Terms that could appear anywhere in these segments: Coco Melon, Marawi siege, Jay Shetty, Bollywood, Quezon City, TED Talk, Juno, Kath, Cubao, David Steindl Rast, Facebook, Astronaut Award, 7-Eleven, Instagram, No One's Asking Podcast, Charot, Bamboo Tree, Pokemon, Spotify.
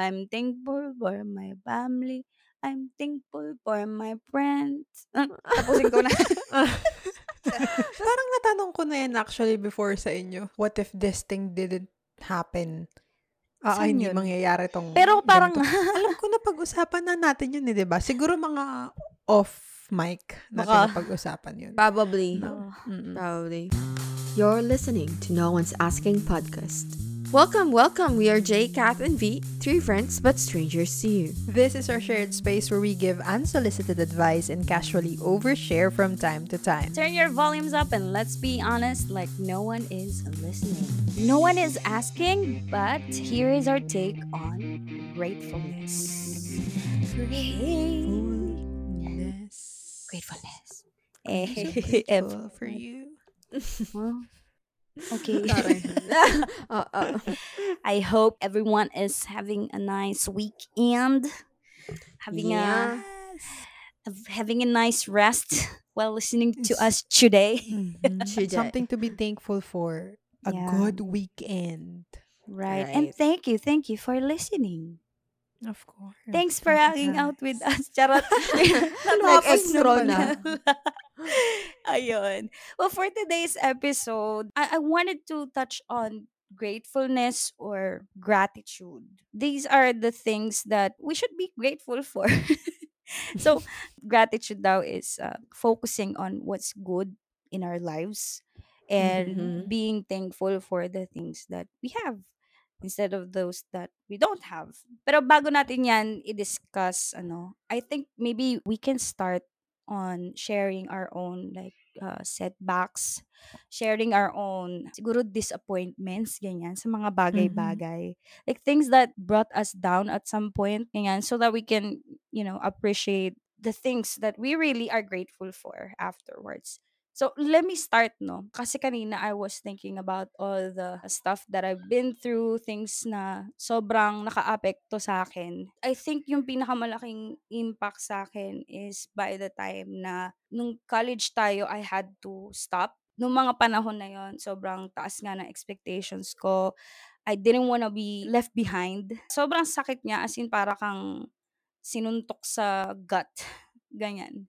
I'm thankful for my family. I'm thankful for my friends. Tapusin ko na. Parang natanong ko na yan actually before sa inyo. What if this thing didn't happen? Saan hindi yun? Mangyayari tong Pero parang, ganito. Alam ko na pag-usapan na natin yun eh, di ba? Siguro mga off mic natin na pag-usapan yun. probably. No. Probably. You're listening to No One's Asking Podcast. Welcome. We are Jay, Kath, and V, three friends but strangers to you. This is our shared space where we give unsolicited advice and casually overshare from time to time. Turn your volumes up and let's be honest, like no one is listening. No one is asking, but here is our take on gratefulness. Gratefulness. Gratefulness. So grateful for you. Well, okay. I hope everyone is having a nice weekend, having having a nice rest while listening to us today. Should I? Something to be thankful for. A Yeah. good weekend. Right. And Right. thank you for listening. Of course. Thanks for hanging out with us. Charot. Like extra na. Ayun. Well, for today's episode, I wanted to touch on gratefulness or gratitude. These are the things that we should be grateful for. So, gratitude now is focusing on what's good in our lives and being thankful for the things that we have instead of those that we don't have. Pero bago natin yan i-discuss, I think maybe we can start on sharing our own like setbacks, sharing our own siguro disappointments, ganyan, sa mga bagay-bagay. Like things that brought us down at some point, ganyan, so that we can, appreciate the things that we really are grateful for afterwards. So let me start, no? Kasi kanina I was thinking about all the stuff that I've been through, things na sobrang naka-apekto sa akin. I think yung pinakamalaking impact sa akin is by the time na nung college tayo, I had to stop. Nung mga panahon na yon, sobrang taas nga ng expectations ko. I didn't wanna be left behind. Sobrang sakit niya, as in para kang sinuntok sa gut. Ganyan.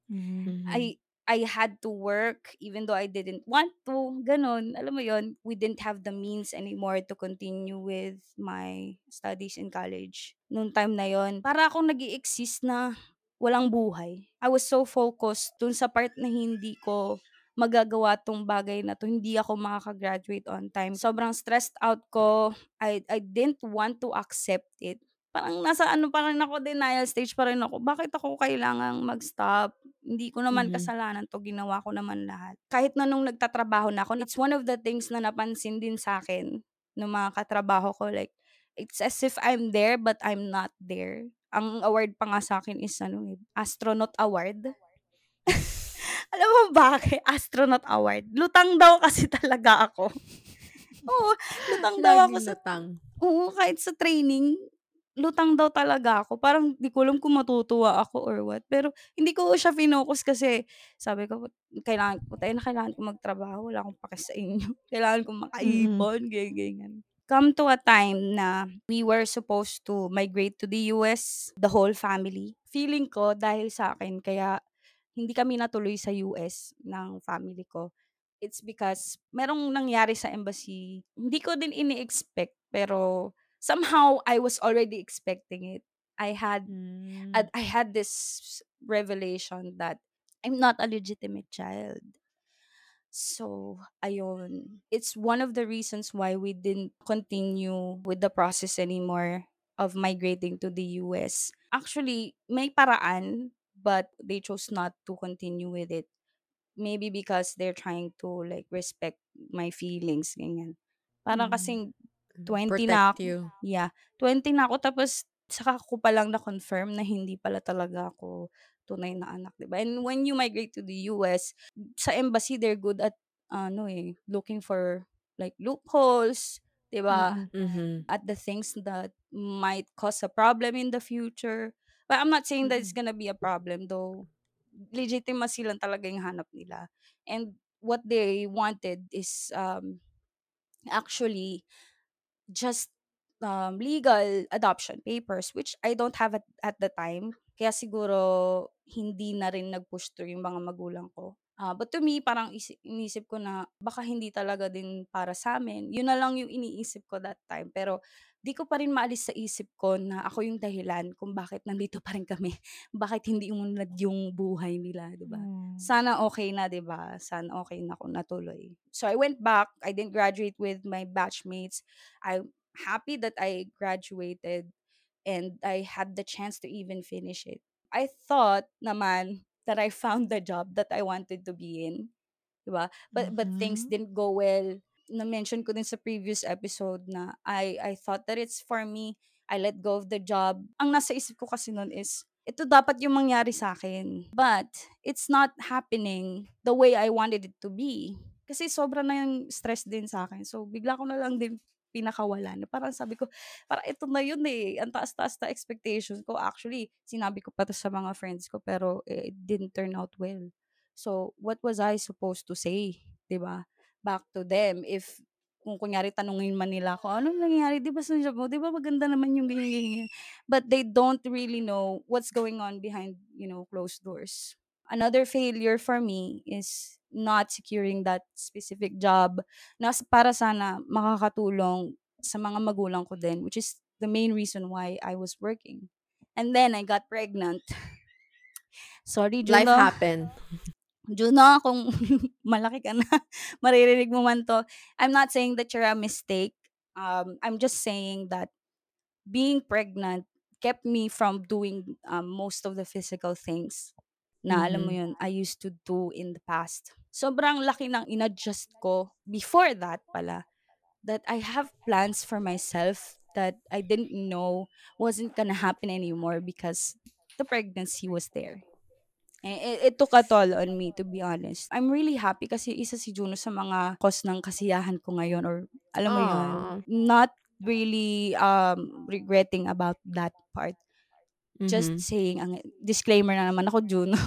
I had to work even though I didn't want to. Ganon. Alam mo yon, we didn't have the means anymore to continue with my studies in college. Noong time na yon, para akong nag exist na walang buhay. I was so focused dun sa part na hindi ko magagawa tong bagay na to. Hindi ako makakagraduate on time. Sobrang stressed out ko. I didn't want to accept it. Parang nasa pa rin ako, denial stage pa rin ako. Bakit ako kailangang mag-stop? Hindi ko naman kasalanan to, ginawa ko naman lahat. Kahit na nung nagtatrabaho na ako, it's one of the things na napansin din sa akin ng mga katrabaho ko. Like, it's as if I'm there but I'm not there. Ang award pa nga sa akin is Astronaut Award. Alam mo bakit? Astronaut Award. Lutang daw kasi talaga ako. Oo, lutang daw ako sa... Oo, kahit sa training, lutang daw talaga ako. Parang di ko alam kung matutuwa ako or what. Pero hindi ko siya finokus kasi sabi ko, kailangan ko magtrabaho. Wala akong pake sa inyo. Kailangan ko makaipon. Ganyan. Come to a time na we were supposed to migrate to the US, the whole family. Feeling ko, dahil sa akin, kaya hindi kami natuloy sa US ng family ko. It's because merong nangyari sa embassy. Hindi ko din ini-expect, pero somehow I was already expecting it. I had this revelation that I'm not a legitimate child. So, ayun. It's one of the reasons why we didn't continue with the process anymore of migrating to the US. Actually, may paraan, but they chose not to continue with it. Maybe because they're trying to like respect my feelings, ganyan. Parang kasing 20 na Protect ako. you. Yeah. 20 na ako, tapos saka ko pa lang na-confirm na hindi pala talaga ako tunay na anak, diba? And when you migrate to the US, sa embassy, they're good at, looking for, like, loopholes, diba? Mhm. At the things that might cause a problem in the future. But I'm not saying that it's gonna be a problem, though. Legitimacy lang talaga yung hanap nila. And what they wanted is, actually, just legal adoption papers, which I don't have at the time. Kaya siguro hindi na rin nag-push through yung mga magulang ko. But to me, parang inisip ko na baka hindi talaga din para sa amin. Yun na lang yung iniisip ko that time. Pero di ko pa rin maalis sa isip ko na ako yung dahilan kung bakit nandito pa rin kami. Bakit hindi umunlad yung buhay nila, di ba? Mm. Sana okay na, di ba? Sana okay na kung natuloy. So I went back. I didn't graduate with my batchmates. I'm happy that I graduated and I had the chance to even finish it. I thought naman that I found the job that I wanted to be in. Diba? But things didn't go well. Na-mention ko din sa previous episode na I thought that it's for me. I let go of the job. Ang nasa isip ko kasi nun is, ito dapat yung mangyari sa akin. But it's not happening the way I wanted it to be. Kasi sobra na yung stress din sa akin. So bigla ko na lang din pinakawala. Parang sabi ko, parang ito na yun eh. Ang taas-taas na expectations ko. Actually, sinabi ko pa to sa mga friends ko, pero it didn't turn out well. So, what was I supposed to say? 'Di ba? Back to them. If, kung kunyari tanungin man nila ako, ano nangyari? 'Di ba sa job mo? 'Di ba maganda naman yung ganyan-ganyan? But they don't really know what's going on behind, closed doors. Another failure for me is not securing that specific job na para sana makakatulong sa mga magulang ko din, which is the main reason why I was working. And then I got pregnant. Sorry, Juno. Life happened. Juno, kung malaki ka na, maririnig mo man to. I'm not saying that you're a mistake. I'm just saying that being pregnant kept me from doing most of the physical things na alam mo yun, I used to do in the past. Sobrang laki ng inadjust ko before that pala, that I have plans for myself that I didn't know wasn't gonna happen anymore because the pregnancy was there. It took a toll on me, to be honest. I'm really happy kasi isa si Juno sa mga cause ng kasiyahan ko ngayon, or alam mo yun, not really regretting about that part. Just saying, ang disclaimer na naman ako, Juno.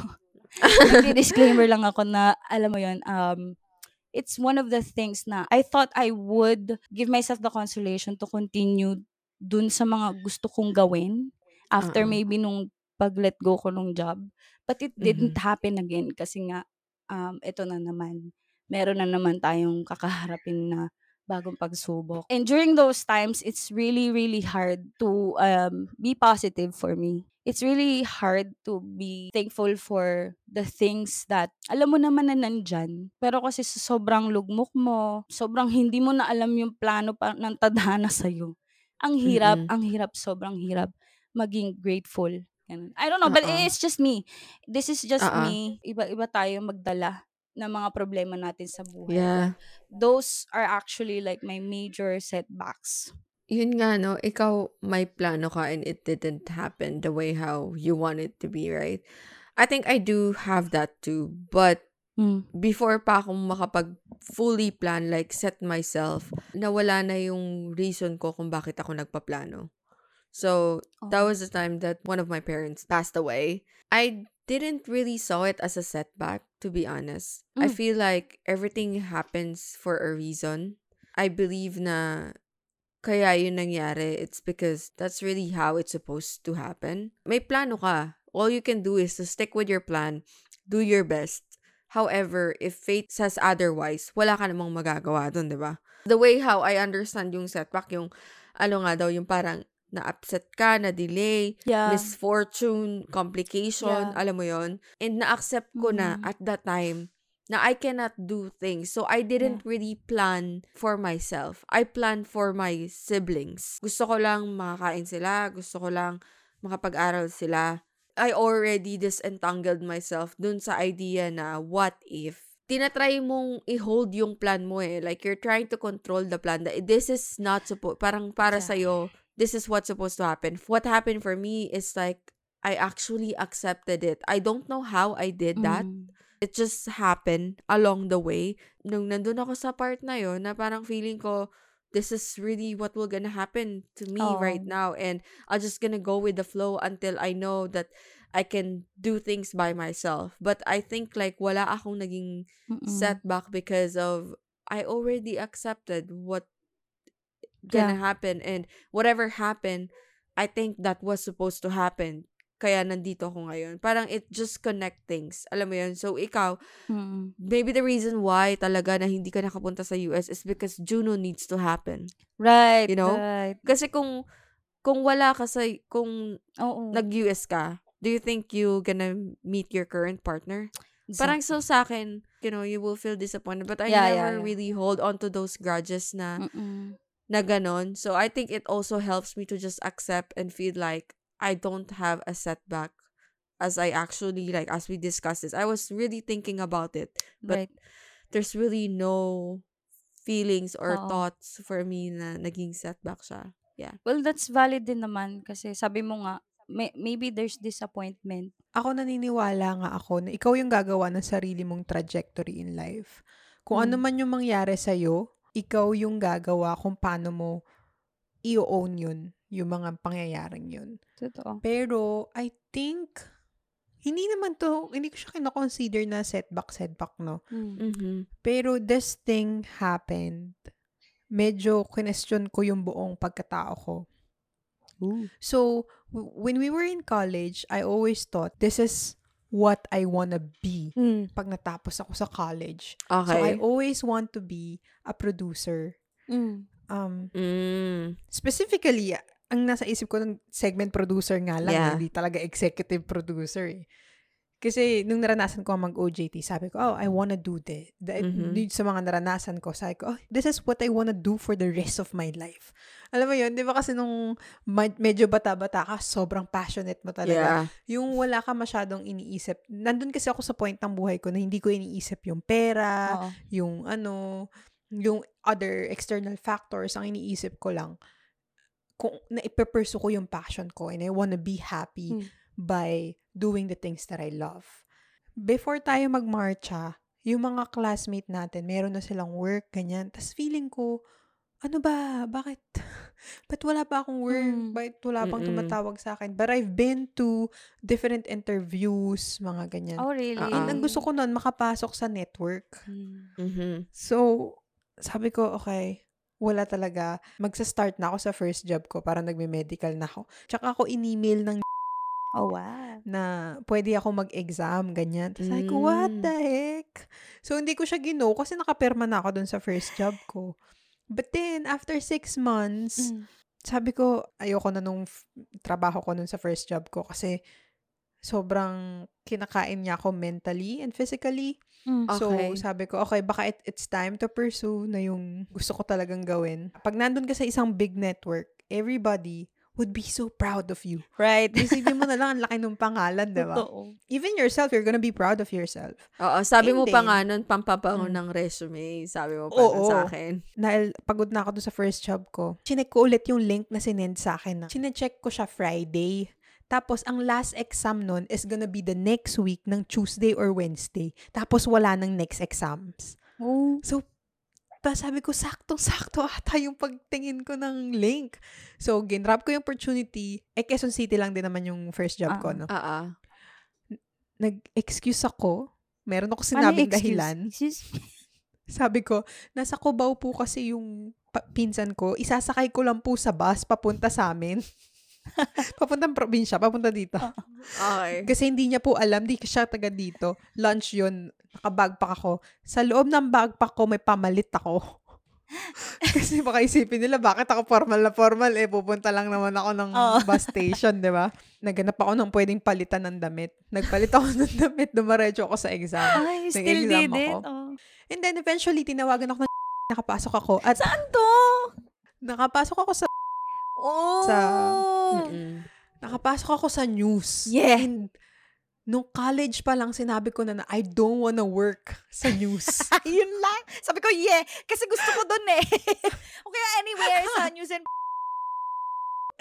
Disclaimer lang ako na, alam mo yun, it's one of the things na I thought I would give myself the consolation to continue dun sa mga gusto kong gawin after maybe nung pag-let go ko nung job. But it didn't happen again kasi nga, ito na naman. Meron na naman tayong kakaharapin na bagong pagsubok. And during those times, it's really, really hard to be positive for me. It's really hard to be thankful for the things that alam mo naman na nandyan. Pero kasi sa sobrang lugmok mo, sobrang hindi mo na alam yung plano ng tadhana sa'yo. Ang hirap, sobrang hirap maging grateful. I don't know, but it's just me. This is just me. Iba-iba tayo magdala na mga problema natin sa buhay. Yeah. Those are actually like my major setbacks. Yun nga, no? Ikaw, may plano ka and it didn't happen the way how you want it to be, right? I think I do have that too. But before pa akong makapag-fully plan, like set myself, nawala na yung reason ko kung bakit ako nagpaplano. So, that was the time that one of my parents passed away. I didn't really saw it as a setback, to be honest. I feel like everything happens for a reason. I believe na kaya yun nangyari, it's because that's really how it's supposed to happen. May plano ka. All you can do is to stick with your plan, do your best. However, if fate says otherwise, wala ka namang magagawa dun, di ba? The way how I understand yung setback, yung ano nga daw, yung parang na-upset ka, na-delay, misfortune, complication, alam mo yon. And na-accept ko na at that time na I cannot do things. So, I didn't really plan for myself. I planned for my siblings. Gusto ko lang makakain sila. Gusto ko lang makapag-aral sila. I already disentangled myself dun sa idea na what if. Tinatry mong i-hold yung plan mo eh. Like, you're trying to control the plan. This is not supposed, parang para sa'yo, this is what's supposed to happen. What happened for me is like, I actually accepted it. I don't know how I did that. It just happened along the way. Nung nandun ako sa part na yun, na parang feeling ko, this is really what will gonna happen to me right now. And I'm just gonna go with the flow until I know that I can do things by myself. But I think like, wala akong naging setback because of, I already accepted what gonna happen. And whatever happened, I think that was supposed to happen. Kaya nandito ako ngayon. Parang it just connect things. Alam mo yun? So, ikaw, maybe the reason why talaga na hindi ka nakapunta sa US is because Juno needs to happen. Right. You know? Right. Kasi kung wala ka sa, kung nag-US ka, do you think you gonna meet your current partner? Exactly. Parang so sa akin, you know, you will feel disappointed. But I never really hold on to those grudges na ganon. So, I think it also helps me to just accept and feel like I don't have a setback as I actually, like, as we discussed this. I was really thinking about it. But there's really no feelings or thoughts for me na naging setback siya. Yeah. Well, that's valid din naman kasi sabi mo nga, maybe there's disappointment. Ako naniniwala nga ako na ikaw yung gagawa ng sarili mong trajectory in life. Kung ano man yung mangyari sa'yo, ikaw yung gagawa kung paano mo i-own yun. Yung mga pangyayaring yun. Totoo. Pero, I think, hindi ko siya kina-consider na setback, no? Mm-hmm. Pero, this thing happened. Medyo, question ko yung buong pagkatao ko. Ooh. So, when we were in college, I always thought, this is what I wanna be pag natapos ako sa college. Okay. So, I always want to be a producer. Specifically, ang nasa isip ko ng segment producer nga lang, hindi talaga executive producer eh. Kasi nung naranasan ko mag-OJT, sabi ko, I wanna do this. Sa mga naranasan ko, sabi ko, this is what I wanna do for the rest of my life. Alam mo yun, di ba kasi nung medyo bata-bata ka, sobrang passionate mo talaga. Yeah. Yung wala ka masyadong iniisip. Nandun kasi ako sa point ng buhay ko na hindi ko iniisip yung pera, yung ano, yung other external factors. Ang iniisip ko lang, kung naipe-pursue ko yung passion ko and I wanna be happy by doing the things that I love. Before tayo magmarcha, yung mga classmate natin, meron na silang work, ganyan. Tapos feeling ko, ano ba? Bakit? Ba't wala pa akong work? Ba't wala pang tumatawag sa akin? But I've been to different interviews, mga ganyan. Oh, really? And ang gusto ko nun, makapasok sa network. So, sabi ko, okay, wala talaga. Magsa-start na ako sa first job ko. Parang nagme-medical na ako. Tsaka ako in-email ng na pwede ako mag-exam, ganyan. Tapos sabi ko, what the heck? So, hindi ko siya gino kasi nakaperma na ako dun sa first job ko. But then, after 6 months, sabi ko, ayoko na nung trabaho ko nun sa first job ko kasi sobrang kinakain niya ako mentally and physically. So, sabi ko, okay, baka it's time to pursue na yung gusto ko talagang gawin. Pag nandun ka sa isang big network, everybody would be so proud of you. Right. Isipin mo na lang ang laki ng pangalan, diba? Totoo. Even yourself, you're gonna be proud of yourself. Oo, sabi mo pa nga nun, pampapangon ng resume. Sabi mo pa nun sa akin. Dahil pagod na ako dun sa first job ko, chineck ko ulit yung link na sinend sa akin. Chinecheck ko siya Friday. Tapos, ang last exam nun is gonna be the next week ng Tuesday or Wednesday. Tapos, wala ng next exams. Oh. So, sabi ko, saktong-sakto ata yung pagtingin ko ng link. So, ginrab ko yung opportunity. Quezon City lang din naman yung first job ko, no? Nag-excuse ako. Meron ako sinabing dahilan. Sabi ko, nasa Cubao po kasi yung pinsan ko. Isasakay ko lang po sa bus papunta sa amin. Papuntang probinsya, papunta dito. Okay. Kasi hindi niya po alam, di siya taga dito. Lunch yun, nakabagpak ako. Sa loob ng bagpak ko, may pamalit ako. Kasi baka isipin nila, bakit ako formal na formal, eh pupunta lang naman ako ng bus station, di ba? Naganap ako ng pwedeng palitan ng damit. Nagpalit ako ng damit, dumaretso ako sa exam. Ay, still did it? Oh. And then eventually, tinawagan ako ng nakapasok ako. At saan to? Nakapasok ako sa nakapasok ako sa news. Yeah. And nung college pa lang, sinabi ko na I don't wanna work sa news. Yun lang. Sabi ko, kasi gusto ko dun eh. Okay, anywhere sa news and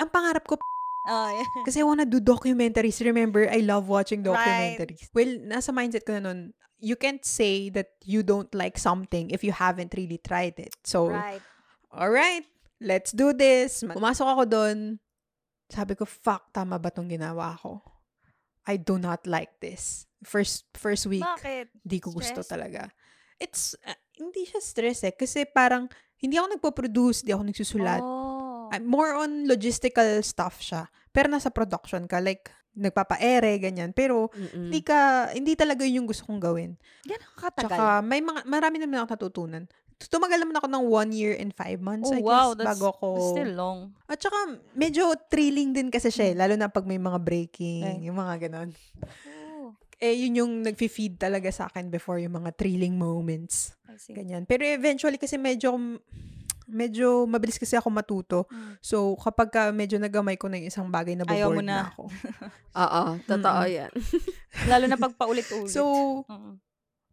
ang pangarap ko, kasi I wanna do documentaries. Remember, I love watching documentaries. Right. Well, nasa mindset ko na nun, you can't say that you don't like something if you haven't really tried it. So, alright. Let's do this. Pumasok ako doon. Sabi ko, fuck, tama ba itong ginawa ko? I do not like this. First week, di ko gusto talaga. It's, hindi siya stress eh. Kasi parang, hindi ako nagpo-produce, hindi ako nagsusulat. more on logistical stuff siya. Pero nasa production ka, like, nagpapaere, ganyan. Pero, hindi talaga yun yung gusto kong gawin. Yan, nakakatagal. Tsaka, marami naman ako natutunan. Tumagal naman ako ng 1 year and 5 months, oh, I guess, wow, bago ko. That's still long. At tsaka, medyo thrilling din kasi siya, lalo na pag may mga breaking, yung mga ganon. Eh, yun yung nag-feed talaga sa akin before, yung mga thrilling moments. Ganyan. Pero eventually, kasi medyo mabilis kasi ako matuto. So, kapag medyo nagamay ko na yung isang bagay, na bored na ako. Oo, totoo yan. Lalo na pag paulit-ulit. So,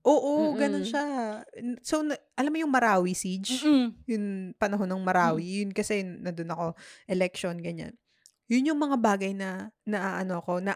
oo, ganun siya. So, alam mo yung Marawi siege? Yung panahon ng Marawi. Yun kasi, nandun ako, election, ganyan. Yun yung mga bagay na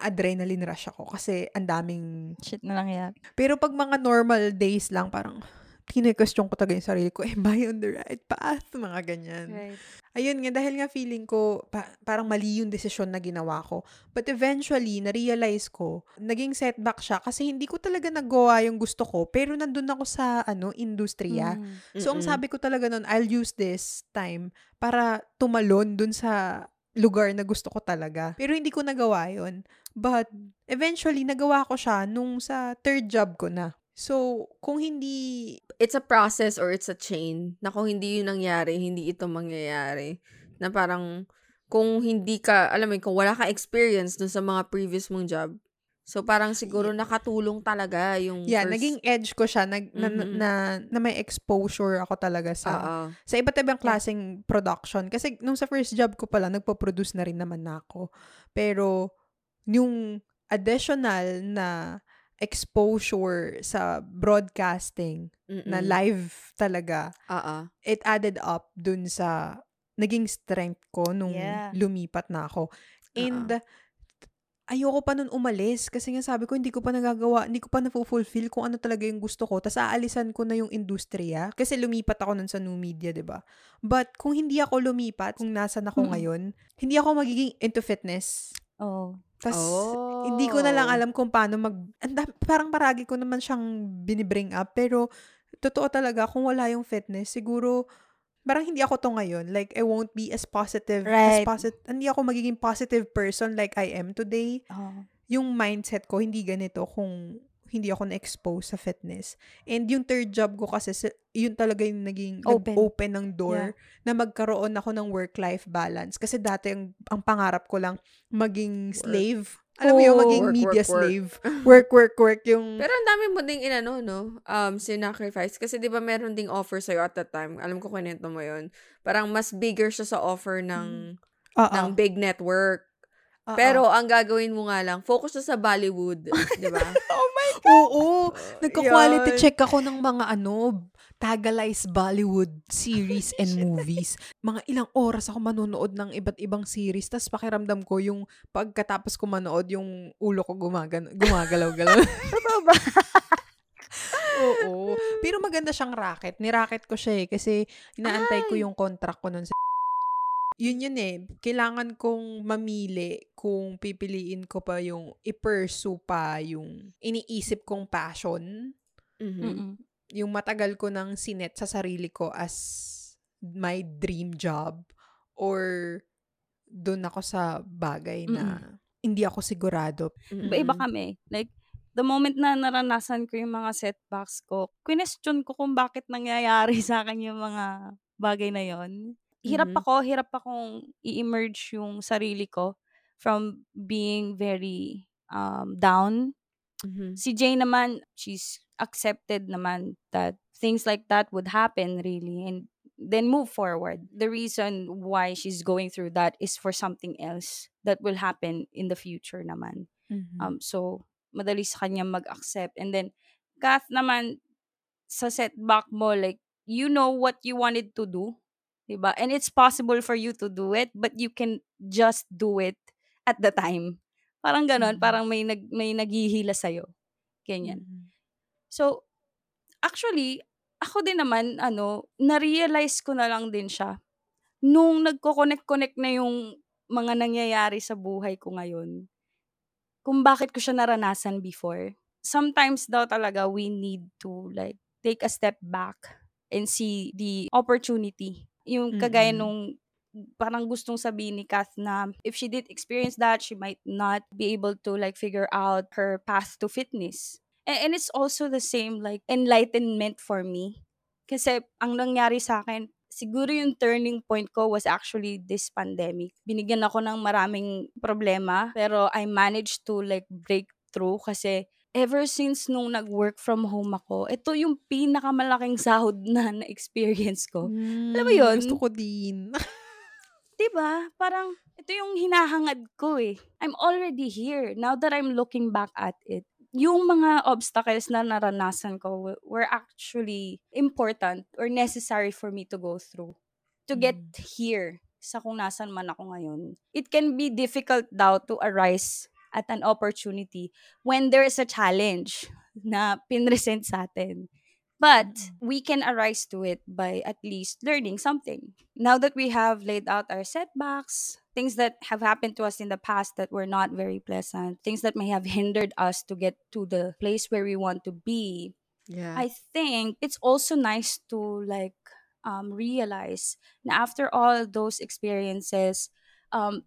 adrenaline rush ako kasi ang daming shit na nangyayari. Pero pag mga normal days lang, parang, kine-question ko talaga yung sarili ko, am I on the right path? Mga ganyan. Right. Ayun nga, dahil nga feeling ko, parang mali yung desisyon na ginawa ko. But eventually, na-realize ko, naging setback siya kasi hindi ko talaga nagawa yung gusto ko, pero nandun ako sa, industriya. So, ang sabi ko talaga nun, I'll use this time para tumalon dun sa lugar na gusto ko talaga. Pero hindi ko nagawa yun. But, eventually, nagawa ko siya nung sa third job ko na. So, kung hindi... It's a process or it's a chain na kung hindi yun nangyari, hindi ito mangyayari. Na parang, kung hindi ka, alam mo, kung wala ka experience dun sa mga previous mong job, so parang siguro nakatulong talaga yung... Yeah, first... naging edge ko siya na may exposure ako talaga sa iba't ibang klaseng production. Kasi nung sa first job ko pala, nagpo-produce na rin naman ako. Pero, yung additional na exposure sa broadcasting na live talaga, it added up dun sa naging strength ko nung lumipat na ako. And ayoko pa nun umalis kasi nga sabi ko, hindi ko pa nagagawa, hindi ko pa na-fulfill kung ano talaga yung gusto ko, tas aalisan ko na yung industriya kasi lumipat ako nun sa new media, diba? But kung hindi ako lumipat, kung nasan ako ngayon, hindi ako magiging into fitness. Tas, hindi ko na lang alam kung paano parang paragi ko naman siyang binibring up, pero totoo talaga, kung wala yung fitness, siguro, parang hindi ako to ngayon. Like, I won't be as positive. Right. Hindi ako magiging positive person like I am today. Yung mindset ko, hindi ganito kung hindi ako na-expose sa fitness. And yung third job ko kasi, yun talaga yung naging open ng door na magkaroon ako ng work-life balance. Kasi dati, ang pangarap ko lang, maging slave. Alam mo yung maging media slave. Work yung... Pero ang dami mo ding sinacrifice. Kasi di ba meron ding offer sa'yo at that time. Alam ko kung nito mo yun. Parang mas bigger siya sa offer ng big network. Pero ang gagawin mo nga lang, focus na sa Bollywood, di ba? Oh my God! Oo. Nagka-quality check ako ng mga Tagalized Bollywood series and movies. Mga ilang oras ako manonood ng iba't ibang series, tas pakiramdam ko yung pagkatapos ko manood, yung ulo ko gumagalaw-galaw. Totoo ba? Oo. Pero maganda siyang racket. Niracket ko siya kasi inaantay ko yung contract ko nun sa... Yun kailangan kong mamili kung pipiliin ko pa yung i-pursue pa yung iniisip kong passion. Yung matagal ko nang sinet sa sarili ko as my dream job, or doon ako sa bagay na hindi ako sigurado. Iba kami. Like, the moment na naranasan ko yung mga setbacks ko, question ko kung bakit nangyayari sa akin yung mga bagay na yon. Hirap akong i-emerge yung sarili ko from being very down. Si Jay naman, she's accepted naman that things like that would happen, really, and then move forward. The reason why she's going through that is for something else that will happen in the future naman. So, madali sa kanya mag-accept. And then, Kath naman, sa setback mo, like, you know what you wanted to do. Diba? And it's possible for you to do it, but you can just do it at the time. Parang ganon, parang may naghihila sa'yo. Ganyan. So, actually, ako din naman, na-realize ko na lang din siya nung nagko-connect-connect na yung mga nangyayari sa buhay ko ngayon, kung bakit ko siya naranasan before. Sometimes daw talaga, we need to, like, take a step back and see the opportunity. Yung kagaya nung parang gustong sabihin ni Kath na if she did experience that, she might not be able to like figure out her path to fitness. And it's also the same like enlightenment for me. Kasi ang nangyari sa akin, siguro yung turning point ko was actually this pandemic. Binigyan ako ng maraming problema, pero I managed to like break through kasi ever since nung nag-work from home ako, ito yung pinakamalaking sahod na na-experience ko. Alam mo yun? Gusto ko din. Diba? Parang ito yung hinahangad ko eh. I'm already here now that I'm looking back at it. Yung mga obstacles na naranasan ko were actually important or necessary for me to go through to get here sa kung nasan man ako ngayon. It can be difficult daw to arise at an opportunity when there is a challenge na pinresent sa atin. But we can arise to it by at least learning something. Now that we have laid out our setbacks, things that have happened to us in the past that were not very pleasant, things that may have hindered us to get to the place where we want to be. Yeah. I think it's also nice to like realize na after all those experiences,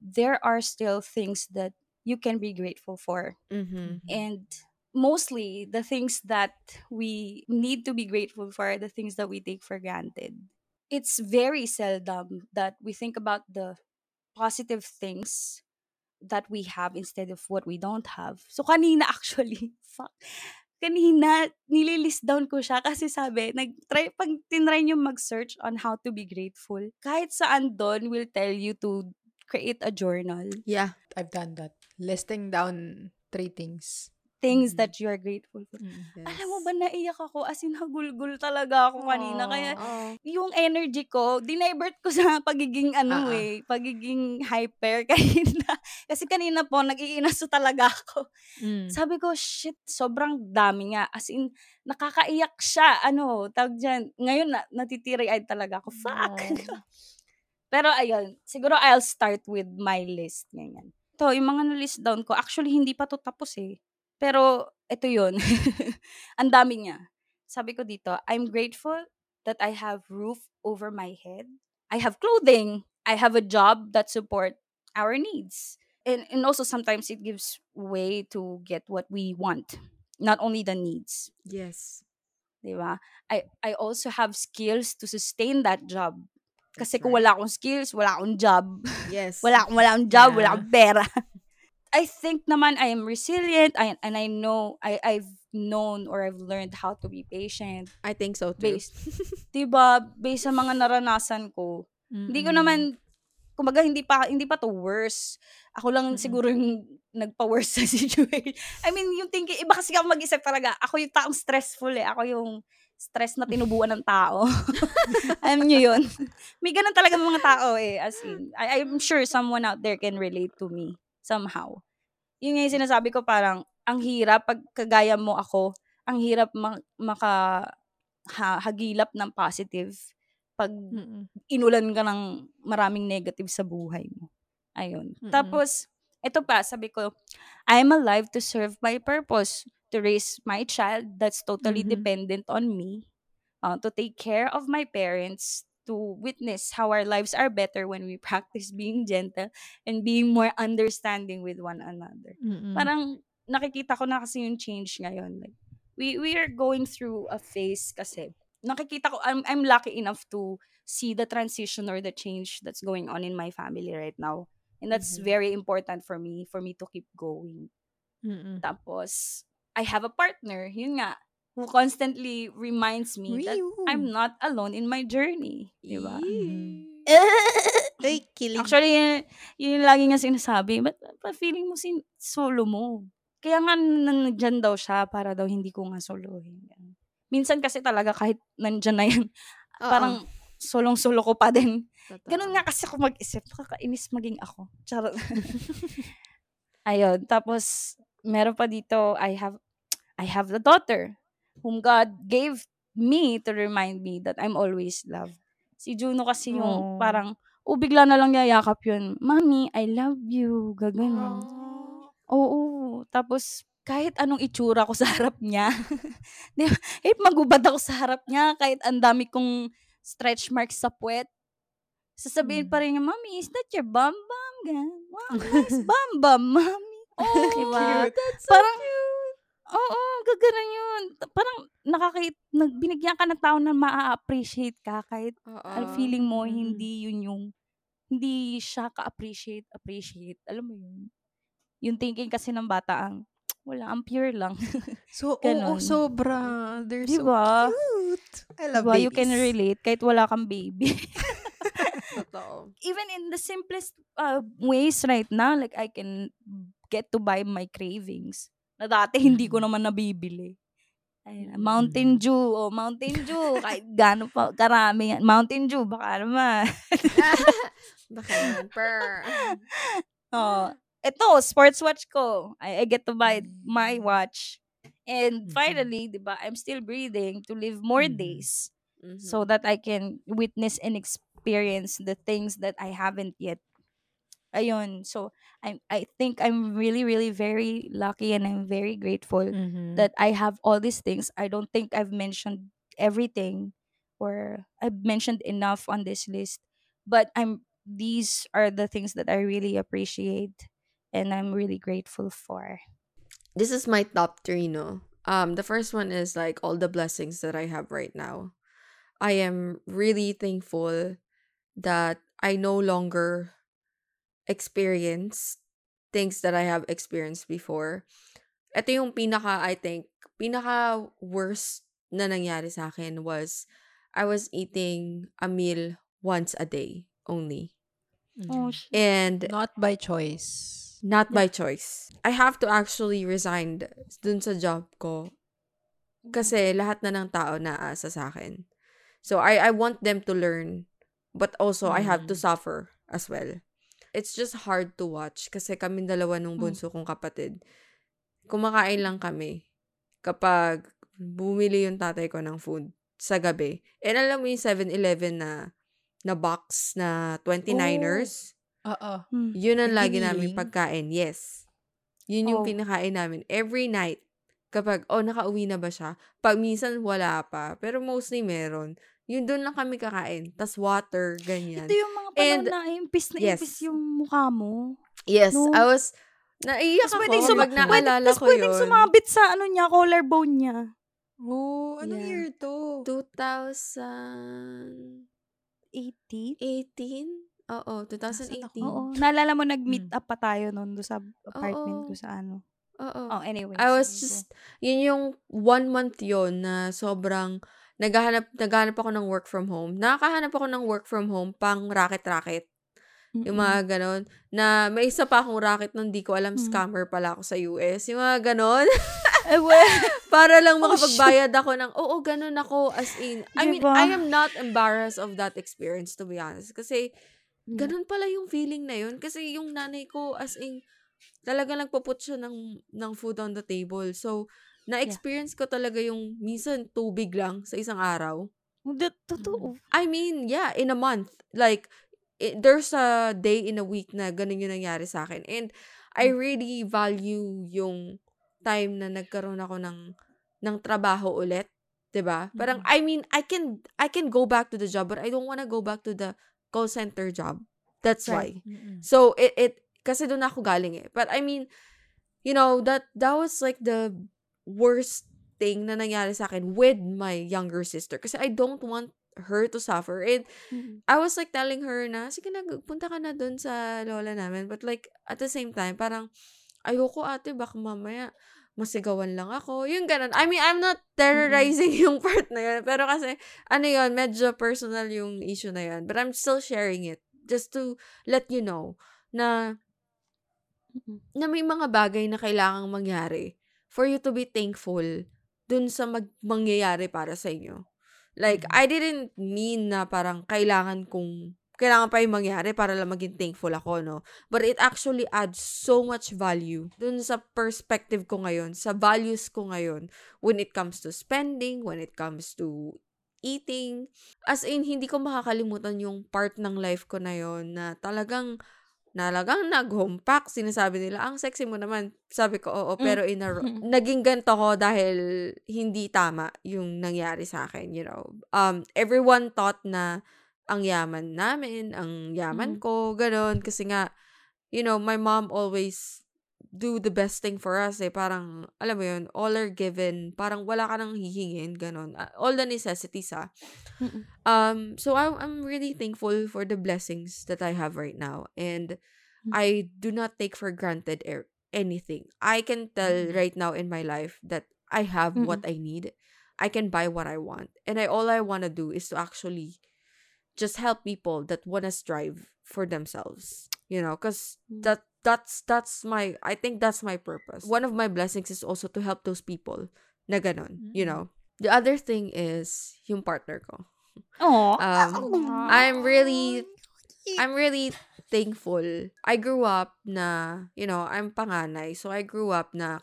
there are still things that you can be grateful for. Mm-hmm. And mostly the things that we need to be grateful for are the things that we take for granted. It's very seldom that we think about the positive things that we have instead of what we don't have. So kanina actually, kanina nililist down ko siya kasi sabi, pag tinry nyo mag-search on how to be grateful, kahit saan doon will tell you to create a journal. Yeah, I've done that. Listing down 3 things. Things that you are grateful for. Yes. Alam mo ba, naiyak ako? As in, hagulgul talaga ako kanina. Kaya, yung energy ko, dinivert ko sa pagiging pagiging hyper kanina. Kasi kanina po, nag-iinaso talaga ako. Sabi ko, shit, sobrang dami nga. As in, nakakaiyak siya. Ano, tawag dyan. Ngayon, natitiray-eyed talaga ako. Fuck! Pero, ayun, siguro I'll start with my list. Ganyan. Ito, yung mga na-list down ko, actually, hindi pa to tapos eh. Pero, ito yun. Ang dami niya. Sabi ko dito, I'm grateful that I have roof over my head. I have clothing. I have a job that support our needs. And also, sometimes it gives way to get what we want. Not only the needs. Yes. Diba? I also have skills to sustain that job. Kasi kung wala akong skills, wala akong job. Yes. Wala akong job, wala akong pera. I think naman I am resilient and I know I've known or I've learned how to be patient. I think so too. Based sa mga naranasan ko. Mm-hmm. Hindi ko naman kumbaga hindi pa to worse. Ako lang siguro yung nagpa-worse sa situation. I mean, yung thinking iba kasi ako mag-isip talaga. Ako yung taong stressful eh. Ako yung stress na tinubuan ng tao. Alam niyo yun. May ganun talaga mga tao eh. As in, I'm sure someone out there can relate to me. Somehow. Yun nga yung sinasabi ko, parang, ang hirap, pag kagaya mo ako, ang hirap makahagilap ng positive pag inulan ka ng maraming negative sa buhay mo. Ayun. Tapos, ito pa, sabi ko, I'm alive to serve my purpose, to raise my child that's totally dependent on me, to take care of my parents, to witness how our lives are better when we practice being gentle and being more understanding with one another. Mm-mm. Parang nakikita ko na kasi yung change ngayon. Like, we are going through a phase kasi nakikita ko, I'm lucky enough to see the transition or the change that's going on in my family right now. And that's very important for me to keep going. Mm-mm. Tapos, I have a partner, yun nga, who constantly reminds me that I'm not alone in my journey. Diba? Actually, yun yung lagi niya sinasabi. Ba't feeling mo solo mo? Kaya nga nandyan daw siya para daw hindi ko nga solohin. Minsan kasi talaga kahit nandyan na yan, parang solong-solo ko pa din. Ganun nga kasi ako mag-isip. Kakainis maging ako. Charot. Ayun. Tapos, meron pa dito, I have the daughter whom God gave me to remind me that I'm always loved. Si Juno kasi yung parang, bigla na lang yayakap yun. Mommy, I love you. Gaganon. Oo. Tapos, kahit anong itsura ko sa harap niya. Magubad ako sa harap niya. Kahit ang dami kong stretch marks sa puwet. Sasabihin pa rin niya, Mommy, is that your bam-bam gun? Wow, nice bam-bam, Mommy. Oh, diba? That's so parang, cute. Oo, gaganan yun. Parang, binigyan ka ng tao na ma-appreciate ka kahit feeling mo, hindi yun yung, hindi siya ka-appreciate. Alam mo yun? Yung thinking kasi ng bata ang, wala, ang pure lang. So, oo, sobra. They're diba? So cute. I love diba, babies. You can relate kahit wala kang baby. Even in the simplest ways right now, like I can get to buy my cravings na dati hindi ko naman nabibili. Ayun, Mountain Dew, kahit gaano pa karami yan. Mountain Dew, baka naman. Baka naman, per. Oh, ito, sports watch ko. I get to buy my watch. And finally, diba, I'm still breathing to live more days so that I can witness and experience the things that I haven't yet. Ayun. So, I think I'm really, really very lucky and I'm very grateful that I have all these things. I don't think I've mentioned everything or I've mentioned enough on this list. But these are the things that I really appreciate and I'm really grateful for. This is my top three, no? The first one is like all the blessings that I have right now. I am really thankful that I no longer experience things that I have experienced before. Ito yung pinaka worst na nangyari sa akin was I was eating a meal once a day only. Oh, and not by choice. I have to actually resign dun sa job ko kasi lahat na ng tao naasa sa akin. So I want them to learn, but also I have to suffer as well. It's just hard to watch kasi kami dalawa nung bunso kong kapatid. Kumakain lang kami kapag bumili yung tatay ko ng food sa gabi. And alam mo yung 7-Eleven na box na 29ers? Oo. Yun ang lagi namin pagkain. Yes. Yun yung pinakain namin every night. Kapag, nakauwi na ba siya? Pag minsan, wala pa. Pero mostly meron. Yun doon lang kami kakain. Tas water, ganyan. Ito yung mga panahon na impis na impis yung mukha mo. Yes. No? I was, naiyak ako pag naalala ko yun. Tapos pwedeng sumabit sa, collar bone niya. Oh, anong year to? 2018? 18? Oo, 2018. Oo. Naalala mo, nag-meet up pa tayo noon doon sa apartment ko sa Oh, anyway. I was just, yun yung 1 month yon na sobrang, naghahanap ako ng work from home. Nakakahanap ako ng work from home pang racket-racket. Yung mga ganon. Na may isa pa akong racket nun, di ko alam, scammer pala ako sa US. Yung mga ganon. Para lang makapagbayad ako ng, ganon ako as in. I mean, I am not embarrassed of that experience, to be honest. Kasi, ganon pala yung feeling na yun. Kasi yung nanay ko, as in, talaga nagpo-put siya ng food on the table. So, na-experience ko talaga yung minsan tubig lang sa isang araw. Totoo. I mean, yeah, in a month. Like, there's a day in a week na ganun yung nangyari sa akin. And I really value yung time na nagkaroon ako ng trabaho ulit. 'Di ba? Parang, I mean, I can go back to the job, but I don't wanna go back to the call center job. That's right. Why. So, it kasi doon ako galing eh. But I mean, that was like the worst thing na nangyari sa akin with my younger sister. Kasi I don't want her to suffer. And I was like telling her na, sige na, punta ka na doon sa lola namin. But like, at the same time, parang, ayoko ate, baka mamaya masigawan lang ako. Yung ganun. I mean, I'm not terrorizing yung part na yun. Pero kasi, medyo personal yung issue na yun. But I'm still sharing it. Just to let you know na may mga bagay na kailangang mangyari for you to be thankful dun sa mangyayari para sa inyo. Like, I didn't mean na parang kailangan pa yung mangyari para lang maging thankful ako, no? But it actually adds so much value dun sa perspective ko ngayon, sa values ko ngayon, when it comes to spending, when it comes to eating. As in, hindi ko makakalimutan yung part ng life ko na yon na talagang nag-home pack. Sinasabi nila, ang sexy mo naman. Sabi ko, oo, pero naging ganito ko dahil hindi tama yung nangyari sa akin, everyone thought na ang yaman namin, ang yaman ko, gano'n. Kasi nga, you know, my mom always do the best thing for us eh. Parang, alam mo yun, all are given. Parang wala ka nang hihingin, gano'n. All the necessities, ha. So, I'm really thankful for the blessings that I have right now. And I do not take for granted anything. I can tell right now in my life that I have what I need. I can buy what I want. And all I want to do is to actually just help people that want to strive for themselves, you know, because that's my purpose. One of my blessings is also to help those people na ganon, you know. The other thing is yung partner ko. I'm really thankful. I grew up na, you know, I'm panganay, so I grew up na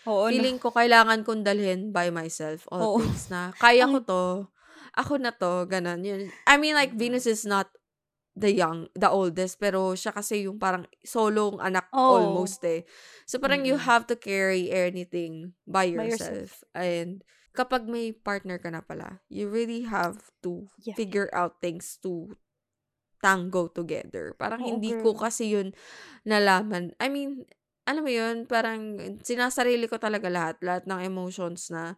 feeling ko kailangan kong dalhin by myself all things na kaya ko to. Ako na to, ganun. Yun. I mean, like, Venus is not the oldest, pero siya kasi yung parang solong anak almost eh. So, parang you have to carry anything by yourself. And kapag may partner ka na pala, you really have to figure out things to tango together. Parang hindi ko kasi yun nalaman. I mean, alam mo yun, parang sinasarili ko talaga lahat ng emotions na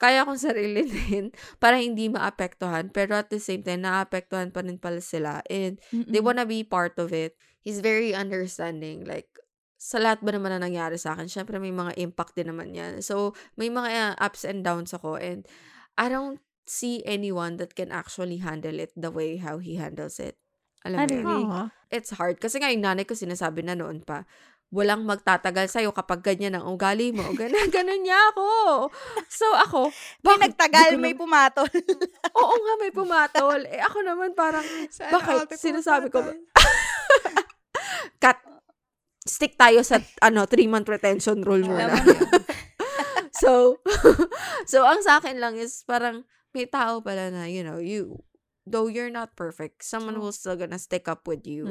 kaya kong sarili din para hindi maapektuhan. Pero at the same time, naapektuhan pa rin pala sila. And they wanna be part of it. He's very understanding. Like, sa lahat ba naman na nangyari sa akin? Syempre, may mga impact din naman yan. So, may mga ups and downs ako. And I don't see anyone that can actually handle it the way how he handles it. Alam mo, it's hard. Kasi nga yung nanay ko sinasabi na noon pa, walang magtatagal sa'yo kapag ganyan ang ugali mo. Ganun niya ako. So, ako, bakit? May nagtagal, may pumatol. Oo nga, may pumatol. Eh, ako naman parang, sana bakit? Sinasabi ko, cut. Stick tayo sa, 3-month retention rule muna. So, ang sa akin lang is, parang, may tao pala na, you know, though you're not perfect, someone will still gonna stick up with you.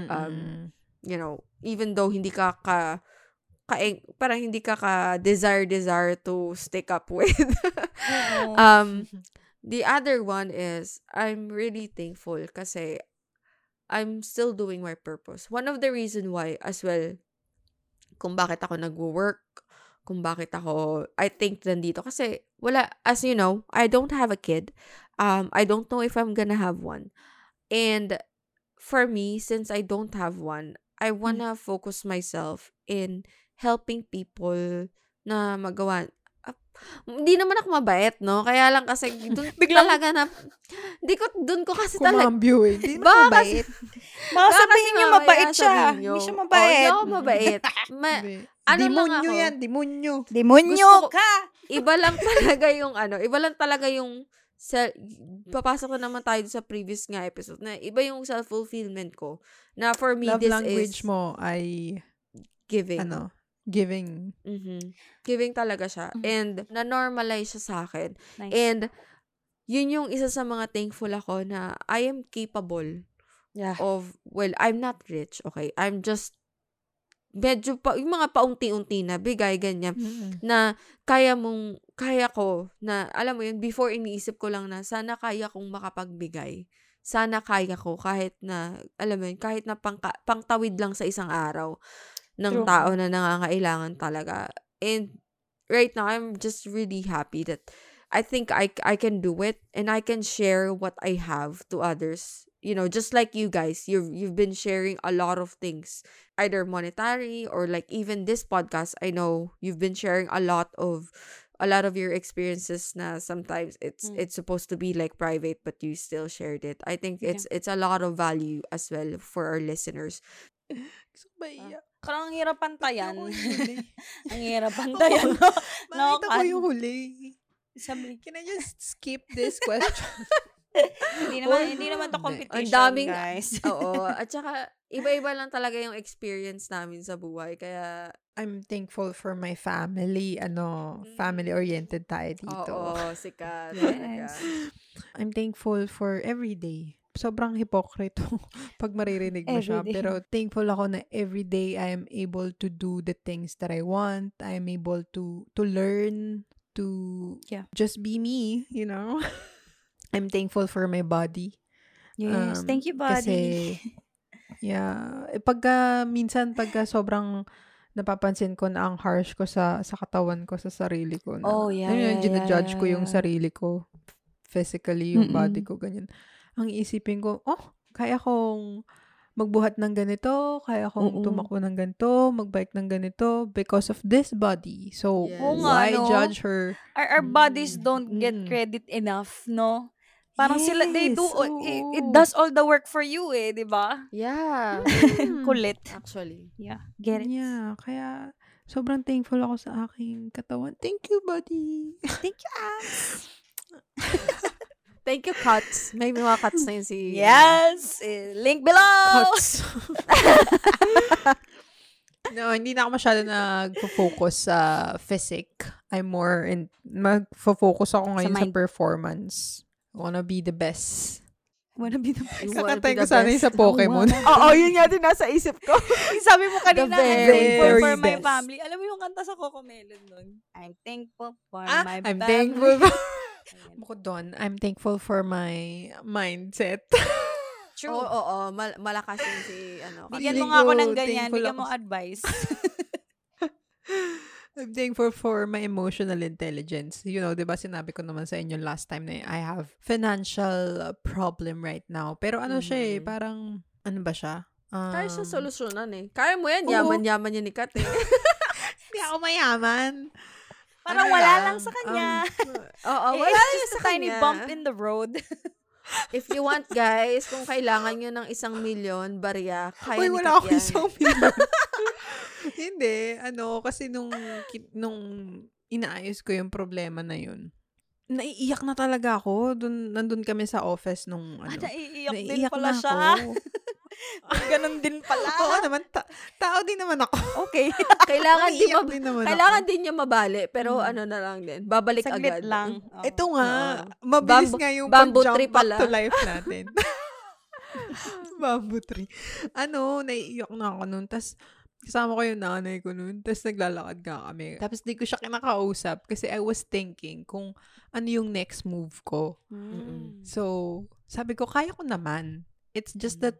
You know, even though hindi ka parang hindi ka desire to stick up with. The other one is I'm really thankful kasi I'm still doing my purpose. One of the reason why as well kung bakit ako nagwo-work, kung bakit ako I think nandito kasi wala, as you know, I don't have a kid. I don't know if I'm gonna have one. And for me, since I don't have one, I wanna focus myself in helping people na magawa. Hindi naman ako mabait, no? Kaya lang kasi doon talaga na Kumambiewin. Hindi naman mabait. Baka sabihin niyo mabait siya. Hindi siya mabait. Hindi ako mabait. Demonyo yan. Demonyo ka! Iba lang talaga yung papasok na naman tayo sa previous nga episode na iba yung self-fulfillment ko na for me love this language is mo ay giving giving talaga siya and na-normalize siya sa akin. Nice. And yun yung isa sa mga thankful ako na I am capable of, well, I'm not rich, okay, I'm just medyo yung mga paunti-unti na bigay, ganyan, na kaya ko, na alam mo yun, before iniisip ko lang na sana kaya kong makapagbigay. Sana kaya ko, kahit na, alam mo yun, kahit na pangtawid lang sa isang araw ng tao na nangangailangan talaga. And right now, I'm just really happy that I think I can do it and I can share what I have to others. You know, just like you guys, you've been sharing a lot of things, either monetary or like even this podcast. I know you've been sharing a lot of your experiences. Na sometimes it's supposed to be like private, but you still shared it. I think it's a lot of value as well for our listeners. Karang hirap pantayan. Ang hirap pantayan. Bakit ako yung huli? Can I just skip this question? hindi naman to competition, daming, guys. Oo. At saka, iba-iba lang talaga yung experience namin sa buhay. Kaya, I'm thankful for my family. Family-oriented tayo dito. Oo, sikat. Yes. I'm thankful for everyday. Sobrang hipokrito pag maririnig mo siya. Pero thankful ako na everyday I am able to do the things that I want. I am able to learn, to just be me, you know? I'm thankful for my body. Yes, thank you, Kasi, buddy. yeah, pagka minsan pagka sobrang napapansin ko na ang harsh ko sa katawan ko, sa sarili ko na. Oh, yeah, yeah, yun, ginajudge ko yung sarili ko physically, yung body ko ganyan. Ang iisipin ko, oh, kaya kong magbuhat ng ganito, kaya kong tumakbo ng ganito, magbike ng ganito because of this body. So, yes. Why judge her? Our bodies don't get credit enough, no? Parang sila, they do, it does all the work for you eh, di ba? Yeah. Kulit. Actually. Yeah. Get it? Yeah. Kaya, sobrang thankful ako sa aking katawan. Thank you, buddy. Thank you, ass. Thank you, cuts. May mga cuts na yun si... Yes! Link below! Cuts. No, hindi na ako masyado nag-focus sa physique. I'm more in... Mag-focus ako ngayon sa performance. Wanna be the best. Wanna be the best. Kakatay ko sana yung sa Pokemon. Oo, yun nga din nasa isip ko. Sabi mo kanina, I'm thankful for my family. Alam mo yung kanta sa Coco Melon nun? I'm thankful for my family. I'm thankful for... Bukod doon, I'm thankful for my mindset. True. Oo. Malakas yun si... Bigyan mo nga ako ng ganyan. Bigyan mo advice. I'm thankful for my emotional intelligence. You know, diba sinabi ko naman sa inyo last time na I have financial problem right now. Pero ano siya eh, parang, ano ba siya? Kaya siya solusyonan eh. Kaya mo yan, yaman-yaman yan ni Kat eh. Hindi ako mayaman. Parang wala lang sa kanya. Wala lang sa tiny bump in the road. If you want, guys, kung kailangan nyo ng 1 million, barya, kaya ni Kat yan. Uy, wala akong 1 million. Hindi, kasi nung inaayos ko yung problema na yun, naiiyak na talaga ako. Nandun kami sa office nung, naiiyak din pala siya. Ganon din pala. Oo naman, tao din naman ako. Okay. Kailangan din niya mabali, pero na lang din, babalik saglit agad. Saglit lang. Oh. Ito nga, mabilis nga yung pag-jump back to life natin. Bamboo Tree. Naiiyak na ako nun, tas, kasama ko yung nanay ko noon. Tapos naglalakad nga kami. Tapos di ko siya kinakausap kasi I was thinking kung ano yung next move ko. Mm. So, sabi ko, kaya ko naman. It's just that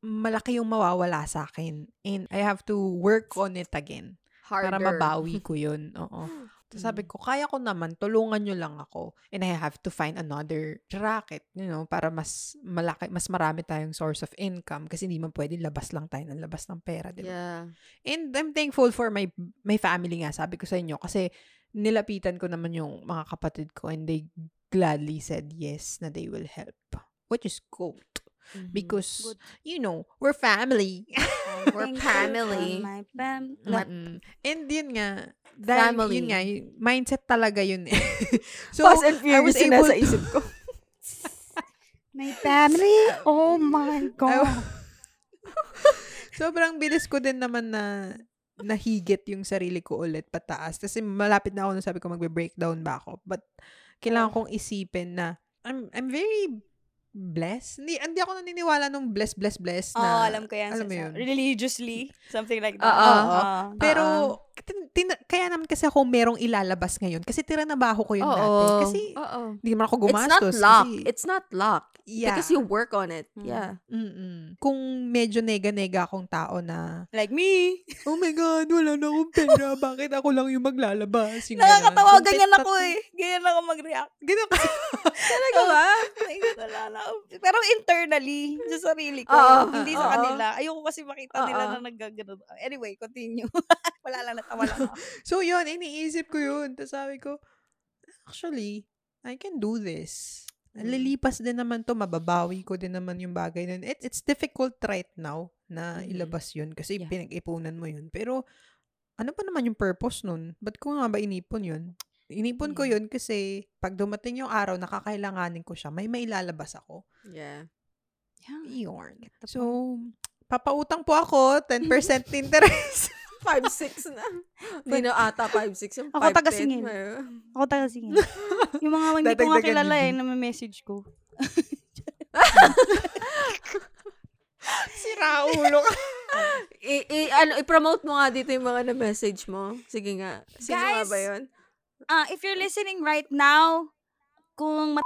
malaki yung mawawala sa akin. And I have to work on it again. Harder. Para mabawi ko yun. Oo. So, sabi ko, kaya ko naman. Tulungan nyo lang ako. And I have to find another racket. You know, para mas malaki, mas marami tayong source of income. Kasi hindi man pwede labas lang tayo ng labas ng pera. Diba? Yeah. And I'm thankful for my family nga. Sabi ko sa inyo. Kasi nilapitan ko naman yung mga kapatid ko. And they gladly said yes na they will help. Which is good. Because, you know, we're family. We're family. And yun nga, dahil family. Yun nga, mindset talaga yun eh. So, I was able to... Isip ko. My family? Oh my God. Sobrang bilis ko din naman na nahigit yung sarili ko ulit pataas. Kasi malapit na ako nung sabi ko magbe-breakdown ba ako. But, kailangan kong isipin na I'm very... bless? Hindi ako naniniwala nung bless na. Oh, alam ko yan. Alam mo yun. Religiously? Something like that. Pero, kaya naman kasi ako merong ilalabas ngayon. Kasi tiranabaho ko yun dati. Kasi, hindi naman ako gumastos. It's not luck. Yeah. Because you work on it. Yeah. Mm-mm. Kung medyo nega-nega akong tao na, like me! Oh my God, wala na akong pera. Bakit ako lang yung maglalabas? Nakakatawa. Ganyan ako eh. Ganyan ako mag-react. Ganyan ako. Talaga ba? Wala na. Pero internally, sa sarili ko, hindi sa kanila. Ayoko kasi makita nila na naggagano. Anyway, continue. Wala lang, natawa lang ako. So yun, iniisip ko yun. Tapos sabi ko, actually, I can do this. Lilipas din naman to, mababawi ko din naman yung bagay na yun. It's difficult right now na ilabas yun kasi pinag-ipunan mo yun. Pero, ano pa naman yung purpose nun? Ba't ko nga ba inipon yun? Inipon ko yun kasi pag dumating yung araw, nakakailanganin ko siya. May mailalabas ako. Yeah. Iyon. So, papautang po ako. 10% interest. 5-6 na. Hindi na ata 5-6. Yung ako tagasingin. Yung mga hindi ko nga kilala eh, na may message ko. Sira ulo. I-promote mo nga dito yung mga na-message mo. Sige nga. Sino nga ba yun? If you're listening right now, kung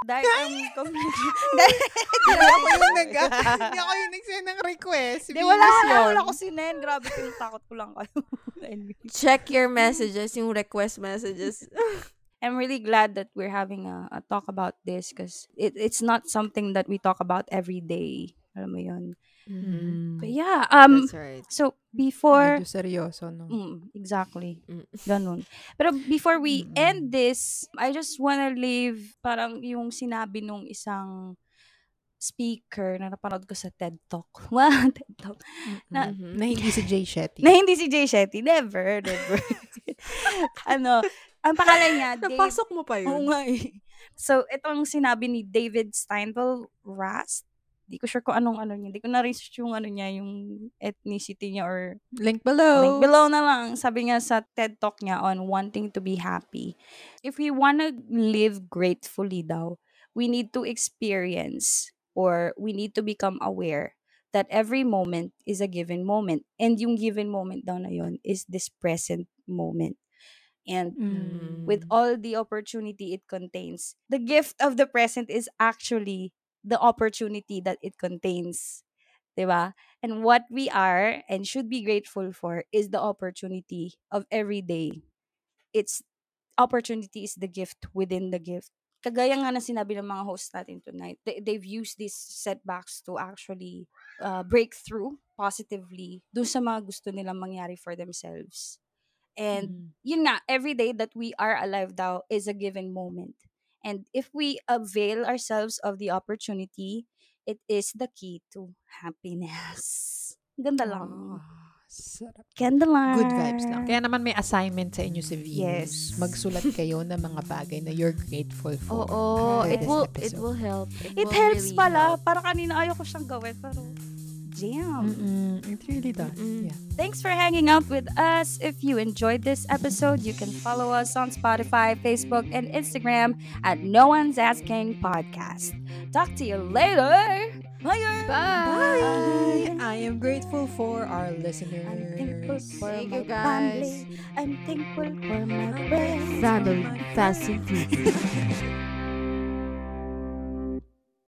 Dahil ang communication. Hindi ako yung nagsend ng request. Hindi, wala ko sinend. Grabe, pinatakot ko lang kayo. Check your messages, yung request messages. I'm really glad that we're having a talk about this because it's not something that we talk about every day. Alam mo yun. Mm. But yeah, that's right. So before medyo seryoso, no? Exactly. Ganun. Pero before we end this, I just wanna leave parang yung sinabi nung isang speaker na napanood ko sa TED Talk. Wow, TED Talk. Na hindi si Jay Shetty. Never. Ano, ang pangalan niya, napasok mo pa yun. Oo nga eh. So, itong sinabi ni David Steindl Rast. Di ko sure kung anong-ano niya. Di ko na-research yung ano niya, yung ethnicity niya or... Link below. Link below na lang. Sabi niya sa TED Talk niya on wanting to be happy. If we wanna live gratefully daw, we need to experience or we need to become aware that every moment is a given moment. And yung given moment daw na yun is this present moment. And with all the opportunity it contains, the gift of the present is actually the opportunity that it contains. Diba? And what we are and should be grateful for is the opportunity of every day. It's opportunity is the gift within the gift. Kagaya nga na sinabi ng mga hosts natin tonight, they've used these setbacks to actually break through positively dun sa mga gusto nilang mangyari for themselves. And yun nga, every day that we are alive daw is a given moment. And if we avail ourselves of the opportunity, it is the key to happiness. Ganda lang. Oh, sarap. Ganda lang. Good vibes lang. Kaya naman may assignment sa inyo sa Venus. Yes. Magsulat kayo ng mga bagay na you're grateful for. Oo. It will help. It helps really pala. Help. Para kanina ayoko siyang gawin. Pero... Damn. It really does. Yeah. Thanks for hanging out with us. If you enjoyed this episode, you can follow us on Spotify, Facebook, and Instagram at No One's Asking Podcast. Talk to you later. Bye. Bye. I am grateful for our listeners. I'm thankful for my family. I'm thankful for my friends. Random, fast, and